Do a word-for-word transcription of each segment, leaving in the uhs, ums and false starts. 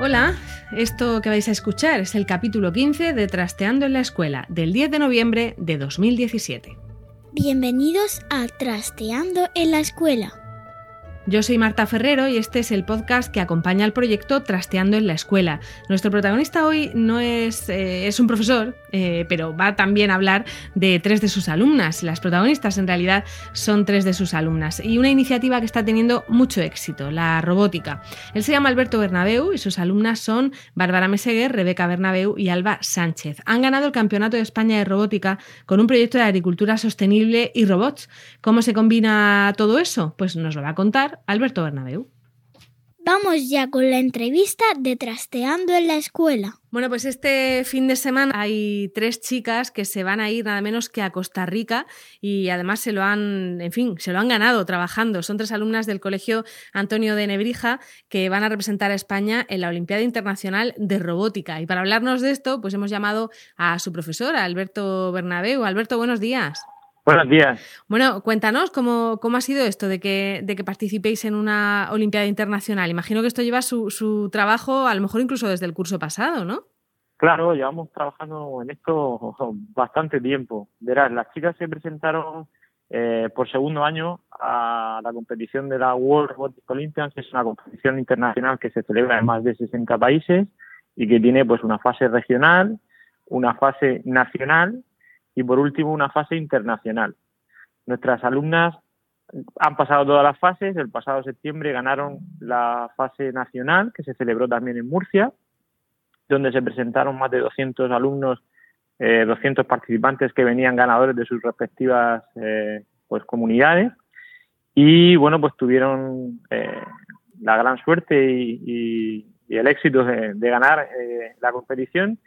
Hola, esto que vais a escuchar es el capítulo quince de Trasteando en la Escuela, del diez de noviembre de dos mil diecisiete. Bienvenidos a Trasteando en la Escuela. Yo soy Marta Ferrero y este es el podcast que acompaña al proyecto Trasteando en la Escuela. Nuestro protagonista hoy no es, eh, es un profesor, eh, pero va también a hablar de tres de sus alumnas. Las protagonistas en realidad son tres de sus alumnas y una iniciativa que está teniendo mucho éxito, la robótica. Él se llama Alberto Bernabéu y sus alumnas son Bárbara Meseguer, Rebeca Bernabéu y Alba Sánchez. Han ganado el Campeonato de España de Robótica con un proyecto de agricultura sostenible y robots. ¿Cómo se combina todo eso? Pues nos lo va a contar Alberto Bernabéu. Vamos ya con la entrevista de Trasteando en la Escuela. Bueno, pues este fin de semana hay tres chicas que se van a ir nada menos que a Costa Rica y además se lo han, en fin, se lo han ganado trabajando. Son tres alumnas del Colegio Antonio de Nebrija que van a representar a España en la Olimpiada Internacional de Robótica. Y para hablarnos de esto, pues hemos llamado a su profesor, a Alberto Bernabéu. Alberto, buenos días. Buenos días. Bueno, cuéntanos cómo, cómo ha sido esto de que, de que participéis en una Olimpiada Internacional. Imagino que esto lleva su, su trabajo, a lo mejor incluso desde el curso pasado, ¿no? Claro, llevamos trabajando en esto bastante tiempo. Verás, las chicas se presentaron eh, por segundo año a la competición de la World Robotics Olympians, que es una competición internacional que se celebra en más de sesenta países y que tiene pues una fase regional, una fase nacional y por último una fase internacional. Nuestras alumnas han pasado todas las fases. El pasado septiembre ganaron la fase nacional, que se celebró también en Murcia, donde se presentaron más de doscientos alumnos, eh, doscientos participantes que venían ganadores de sus respectivas eh, pues comunidades. Y bueno, pues tuvieron eh, la gran suerte y, y, y el éxito de, de ganar eh, la competición.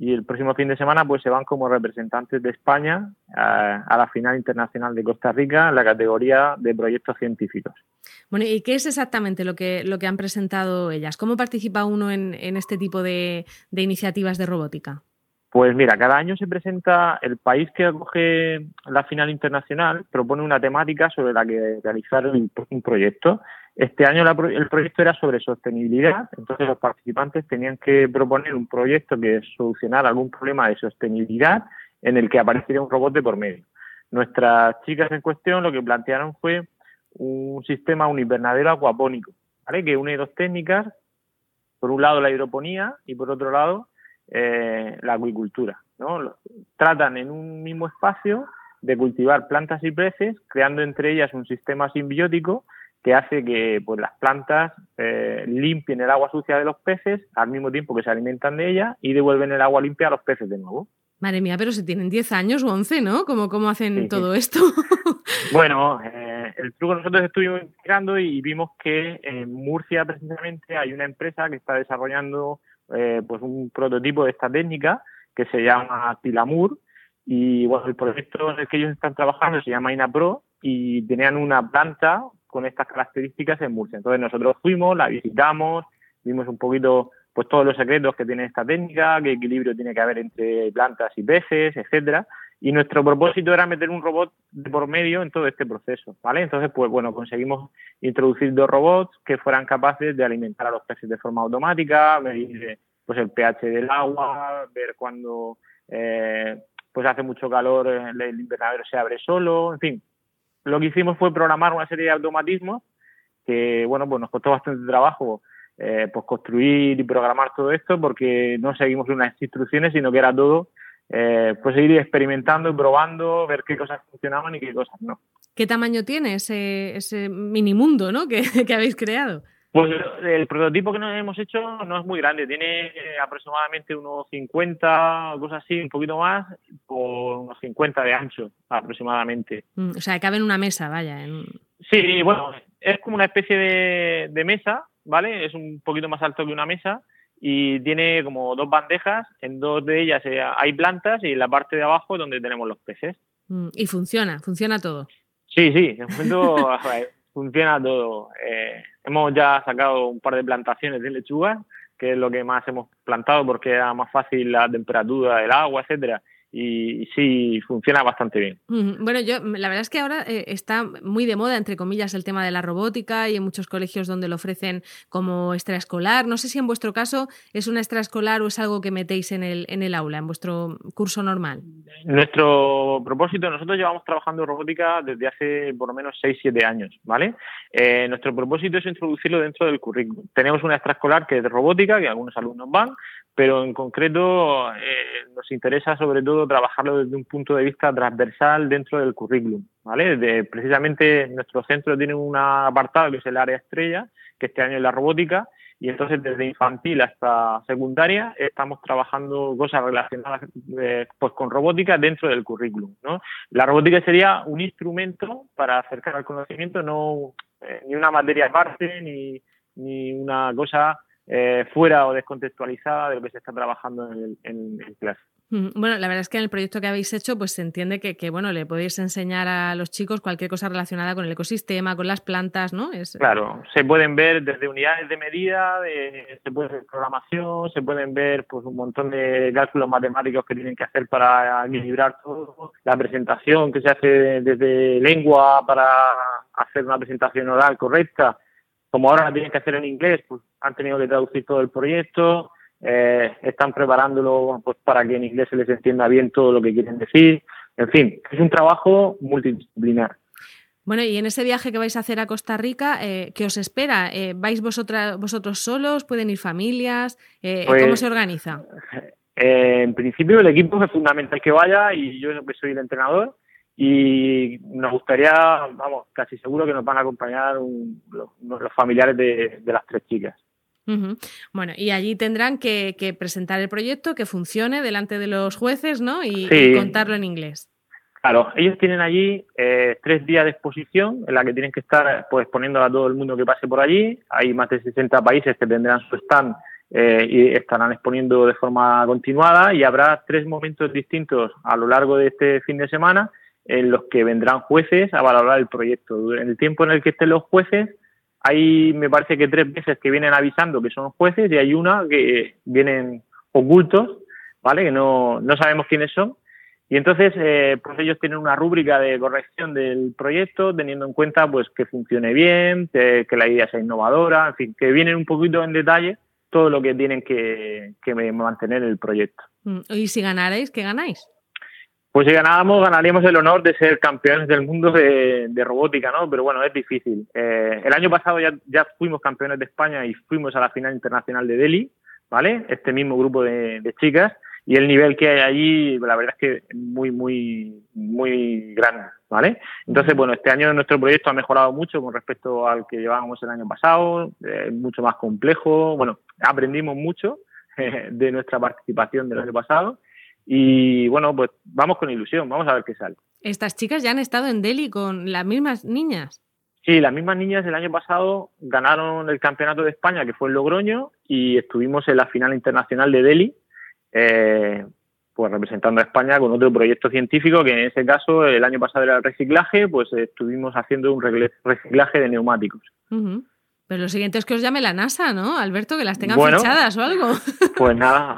Y el próximo fin de semana pues se van como representantes de España a, a la final internacional de Costa Rica en la categoría de proyectos científicos. Bueno, ¿y qué es exactamente lo que lo que han presentado ellas? ¿Cómo participa uno en, en este tipo de, de iniciativas de robótica? Pues mira, cada año se presenta el país que acoge la final internacional, propone una temática sobre la que realizar un, un proyecto. Este año la, el proyecto era sobre sostenibilidad, entonces los participantes tenían que proponer un proyecto que solucionara algún problema de sostenibilidad en el que apareciera un robot de por medio. Nuestras chicas en cuestión lo que plantearon fue un sistema univernadero acuapónico, ¿vale? Que une dos técnicas, por un lado la hidroponía y por otro lado eh, la acuicultura, ¿no? Tratan en un mismo espacio de cultivar plantas y peces, creando entre ellas un sistema simbiótico que hace que pues las plantas eh, limpien el agua sucia de los peces al mismo tiempo que se alimentan de ella y devuelven el agua limpia a los peces de nuevo. Madre mía, pero se tienen diez años u once, ¿no? ¿Cómo, cómo hacen sí, todo sí. esto? Bueno, eh, el truco nosotros estuvimos investigando y vimos que en Murcia precisamente hay una empresa que está desarrollando eh, pues un prototipo de esta técnica que se llama Tilamur y bueno, el proyecto en el que ellos están trabajando se llama Inapro y tenían una planta con estas características en Murcia. Entonces nosotros fuimos, la visitamos, vimos un poquito pues todos los secretos que tiene esta técnica, qué equilibrio tiene que haber entre plantas y peces, etcétera. Y nuestro propósito era meter un robot de por medio en todo este proceso, ¿vale? Entonces, pues bueno, conseguimos introducir dos robots que fueran capaces de alimentar a los peces de forma automática, medir pues el pH del agua, ver cuando eh, pues hace mucho calor el invernadero se abre solo, en fin. Lo que hicimos fue programar una serie de automatismos que, bueno, pues nos costó bastante trabajo eh, pues construir y programar todo esto porque no seguimos unas instrucciones, sino que era todo eh, pues ir experimentando y probando, ver qué cosas funcionaban y qué cosas no. ¿Qué tamaño tiene ese, ese minimundo, ¿no? que, que habéis creado? Pues el prototipo que nos hemos hecho no es muy grande, tiene aproximadamente unos cincuenta, cosas así, un poquito más, por unos cincuenta de ancho aproximadamente. Mm, o sea, cabe en una mesa, vaya. En... Sí, bueno, es como una especie de, de mesa, ¿vale? Es un poquito más alto que una mesa y tiene como dos bandejas, en dos de ellas hay plantas y en la parte de abajo es donde tenemos los peces. Mm, y funciona, funciona todo. Sí, sí, en momento... Funciona todo. Eh, hemos ya sacado un par de plantaciones de lechugas que es lo que más hemos plantado porque era más fácil la temperatura, el agua, etcétera. Y, y sí, funciona bastante bien. Bueno, yo la verdad es que ahora eh, está muy de moda, entre comillas, el tema de la robótica y en muchos colegios donde lo ofrecen como extraescolar. No sé si en vuestro caso es una extraescolar o es algo que metéis en el, en el aula, en vuestro curso normal. Nuestro propósito, nosotros llevamos trabajando robótica desde hace por lo menos seis siete años, ¿vale? Eh, nuestro propósito es introducirlo dentro del currículum. Tenemos una extraescolar que es de robótica, que algunos alumnos van, pero en concreto eh, nos interesa sobre todo trabajarlo desde un punto de vista transversal dentro del currículum, ¿vale? De, precisamente nuestro centro tiene un apartado que es el área estrella, que este año es la robótica, y entonces desde infantil hasta secundaria estamos trabajando cosas relacionadas eh, pues con robótica dentro del currículum, ¿no? La robótica sería un instrumento para acercar al conocimiento, no eh, ni una materia aparte, ni, ni una cosa eh, fuera o descontextualizada de lo que se está trabajando en, en, en clase. Bueno, la verdad es que en el proyecto que habéis hecho pues se entiende que, que bueno, le podéis enseñar a los chicos cualquier cosa relacionada con el ecosistema, con las plantas, ¿no? Es... Claro, se pueden ver desde unidades de medida, de, se puede ver programación, se pueden ver pues un montón de cálculos matemáticos que tienen que hacer para equilibrar todo, la presentación que se hace desde lengua para hacer una presentación oral correcta, como ahora la tienen que hacer en inglés, pues han tenido que traducir todo el proyecto. Eh, están preparándolo pues para que en inglés se les entienda bien todo lo que quieren decir. En fin, es un trabajo multidisciplinar. Bueno, y en ese viaje que vais a hacer a Costa Rica, eh, ¿qué os espera? Eh, ¿vais vosotras, vosotros solos? ¿Pueden ir familias? Eh, pues, ¿Cómo se organiza? Eh, en principio el equipo es fundamental que vaya y yo que soy el entrenador y nos gustaría, vamos, casi seguro que nos van a acompañar un, los, los familiares de, de las tres chicas. Uh-huh. Bueno, y allí tendrán que, que presentar el proyecto, que funcione delante de los jueces, ¿no? Y, sí. y contarlo en inglés. Claro, ellos tienen allí eh, tres días de exposición en la que tienen que estar pues exponiéndola a todo el mundo que pase por allí. Hay más de sesenta países que tendrán su stand eh, y estarán exponiendo de forma continuada y habrá tres momentos distintos a lo largo de este fin de semana en los que vendrán jueces a valorar el proyecto. En el tiempo en el que estén los jueces, hay, me parece que tres veces que vienen avisando que son jueces y hay una que vienen ocultos, ¿vale? Que no, no sabemos quiénes son. Y entonces, eh, pues ellos tienen una rúbrica de corrección del proyecto, teniendo en cuenta pues que funcione bien, que, que la idea sea innovadora, en fin, que vienen un poquito en detalle todo lo que tienen que, que mantener el proyecto. ¿Y si ganaréis, qué ganáis? Pues si ganábamos, ganaríamos el honor de ser campeones del mundo de, de robótica, ¿no? Pero bueno, es difícil. Eh, el año pasado ya, ya fuimos campeones de España y fuimos a la final internacional de Delhi, ¿vale? Este mismo grupo de, de chicas. Y el nivel que hay allí, la verdad es que es muy, muy, muy grande, ¿vale? Entonces, bueno, este año nuestro proyecto ha mejorado mucho con respecto al que llevábamos el año pasado. Es eh, mucho más complejo. Bueno, aprendimos mucho eh, de nuestra participación del año pasado. Y bueno, pues vamos con ilusión, vamos a ver qué sale. ¿Estas chicas ya han estado en Delhi con las mismas niñas? Sí, las mismas niñas el año pasado ganaron el campeonato de España, que fue en Logroño, y estuvimos en la final internacional de Delhi, eh, pues representando a España con otro proyecto científico, que en ese caso el año pasado era el reciclaje, pues estuvimos haciendo un reciclaje de neumáticos. Uh-huh. Pero lo siguiente es que os llame la NASA, ¿no, Alberto? Que las tengan bueno, fichadas o algo. Pues nada...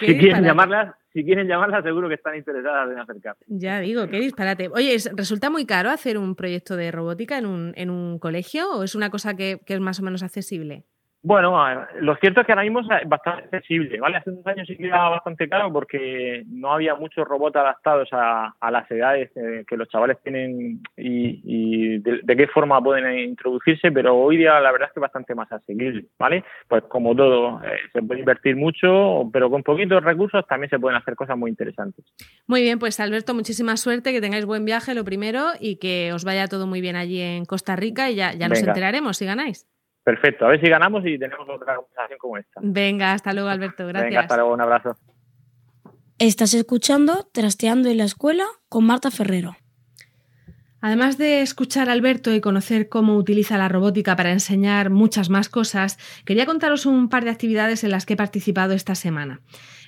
Si quieren disparate. llamarlas, si quieren llamarlas, seguro que están interesadas en acercarse. Ya digo, qué disparate. Oye, ¿resulta muy caro hacer un proyecto de robótica en un, en un colegio o es una cosa que, que es más o menos accesible? Bueno, lo cierto es que ahora mismo es bastante accesible, ¿vale? Hace unos años sí que era bastante caro porque no había muchos robots adaptados a, a las edades que los chavales tienen y, y de, de qué forma pueden introducirse, pero hoy día la verdad es que es bastante más accesible, ¿vale? Pues como todo, eh, se puede invertir mucho, pero con poquitos recursos también se pueden hacer cosas muy interesantes. Muy bien, pues Alberto, muchísima suerte, que tengáis buen viaje, lo primero, y que os vaya todo muy bien allí en Costa Rica y ya, ya nos enteraremos si ganáis. Perfecto, a ver si ganamos y tenemos otra conversación como esta. Venga, hasta luego, Alberto, gracias. Venga, hasta luego, un abrazo. Estás escuchando Trasteando en la Escuela con Marta Ferrero. Además de escuchar a Alberto y conocer cómo utiliza la robótica para enseñar muchas más cosas, quería contaros un par de actividades en las que he participado esta semana.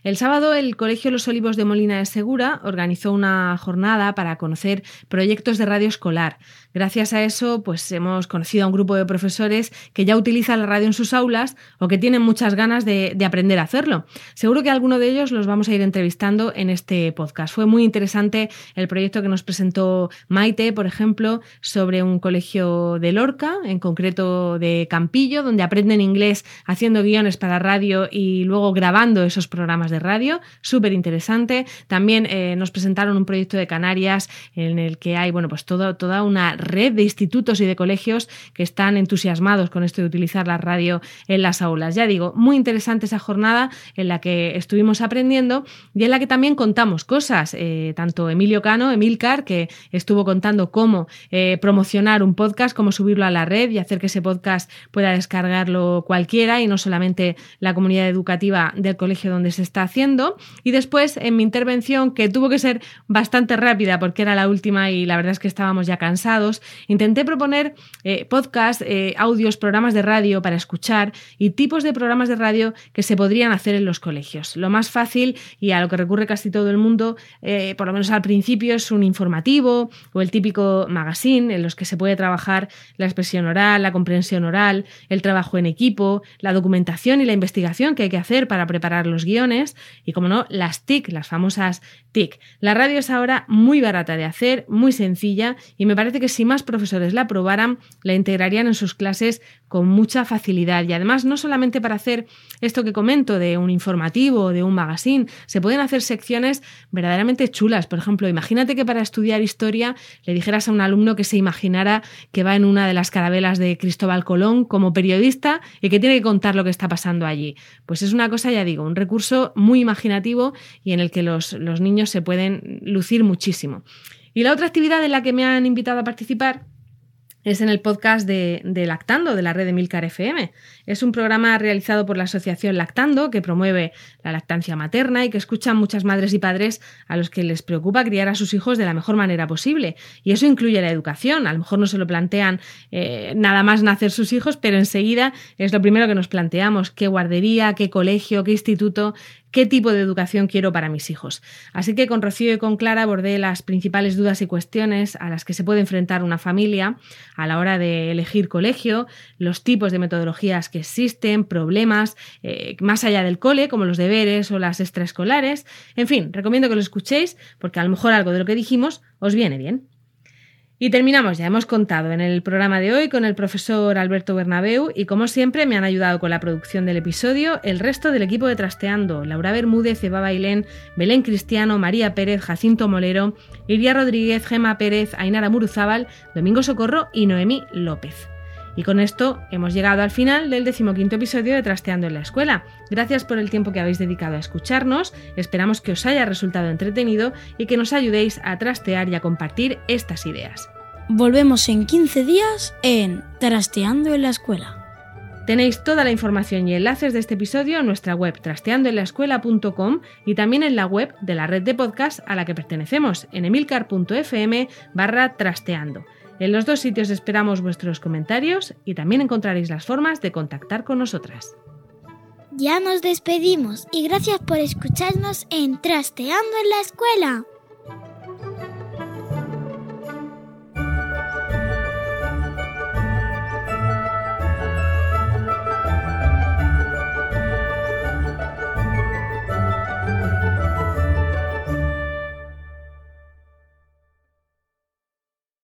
El sábado, el Colegio Los Olivos de Molina de Segura organizó una jornada para conocer proyectos de radio escolar. Gracias a eso, pues hemos conocido a un grupo de profesores que ya utilizan la radio en sus aulas o que tienen muchas ganas de, de aprender a hacerlo. Seguro que a alguno de ellos los vamos a ir entrevistando en este podcast. Fue muy interesante el proyecto que nos presentó Maite, por ejemplo, sobre un colegio de Lorca, en concreto de Campillo, donde aprenden inglés haciendo guiones para radio y luego grabando esos programas de radio. Súper interesante. También eh, nos presentaron un proyecto de Canarias en el que hay, bueno, pues toda, toda una red de institutos y de colegios que están entusiasmados con esto de utilizar la radio en las aulas. Ya digo, muy interesante esa jornada en la que estuvimos aprendiendo y en la que también contamos cosas. Eh, tanto Emilio Cano, Emilcar, que estuvo contando cómo eh, promocionar un podcast, cómo subirlo a la red y hacer que ese podcast pueda descargarlo cualquiera y no solamente la comunidad educativa del colegio donde se está haciendo. Y después, en mi intervención, que tuvo que ser bastante rápida porque era la última y la verdad es que estábamos ya cansados, intenté proponer eh, podcasts, eh, audios, programas de radio para escuchar y tipos de programas de radio que se podrían hacer en los colegios. Lo más fácil y a lo que recurre casi todo el mundo, eh, por lo menos al principio, es un informativo o el típico magazine en los que se puede trabajar la expresión oral, la comprensión oral, el trabajo en equipo, la documentación y la investigación que hay que hacer para preparar los guiones y, como no, las T I C, las famosas T I C. La radio es ahora muy barata de hacer, muy sencilla y me parece que si más profesores la aprobaran, la integrarían en sus clases con mucha facilidad. Y además, no solamente para hacer esto que comento de un informativo o de un magazine, se pueden hacer secciones verdaderamente chulas. Por ejemplo, imagínate que para estudiar historia le dijeras a un alumno que se imaginara que va en una de las carabelas de Cristóbal Colón como periodista y que tiene que contar lo que está pasando allí. Pues es una cosa, ya digo, un recurso muy imaginativo y en el que los, los niños se pueden lucir muchísimo. Y la otra actividad en la que me han invitado a participar es en el podcast de, de Lactando, de la red Emilcar F M. Es un programa realizado por la asociación Lactando, que promueve la lactancia materna y que escuchan muchas madres y padres a los que les preocupa criar a sus hijos de la mejor manera posible. Y eso incluye la educación. A lo mejor no se lo plantean eh, nada más nacer sus hijos, pero enseguida es lo primero que nos planteamos. ¿Qué guardería, qué colegio, qué instituto? ¿Qué tipo de educación quiero para mis hijos? Así que con Rocío y con Clara abordé las principales dudas y cuestiones a las que se puede enfrentar una familia a la hora de elegir colegio, los tipos de metodologías que existen, problemas eh, más allá del cole, como los deberes o las extraescolares. En fin, recomiendo que lo escuchéis porque a lo mejor algo de lo que dijimos os viene bien. Y terminamos, ya hemos contado en el programa de hoy con el profesor Alberto Bernabéu y, como siempre, me han ayudado con la producción del episodio el resto del equipo de Trasteando: Laura Bermúdez, Eva Bailén, Belén Cristiano, María Pérez, Jacinto Molero, Iria Rodríguez, Gema Pérez, Ainara Muruzábal, Domingo Socorro y Noemí López. Y con esto hemos llegado al final del decimoquinto episodio de Trasteando en la Escuela. Gracias por el tiempo que habéis dedicado a escucharnos, esperamos que os haya resultado entretenido y que nos ayudéis a trastear y a compartir estas ideas. Volvemos en quince días en Trasteando en la Escuela. Tenéis toda la información y enlaces de este episodio en nuestra web trasteando en la escuela punto com y también en la web de la red de podcast a la que pertenecemos, en emilcar punto f m barra trasteando. En los dos sitios esperamos vuestros comentarios y también encontraréis las formas de contactar con nosotras. Ya nos despedimos y gracias por escucharnos en Trasteando en la Escuela.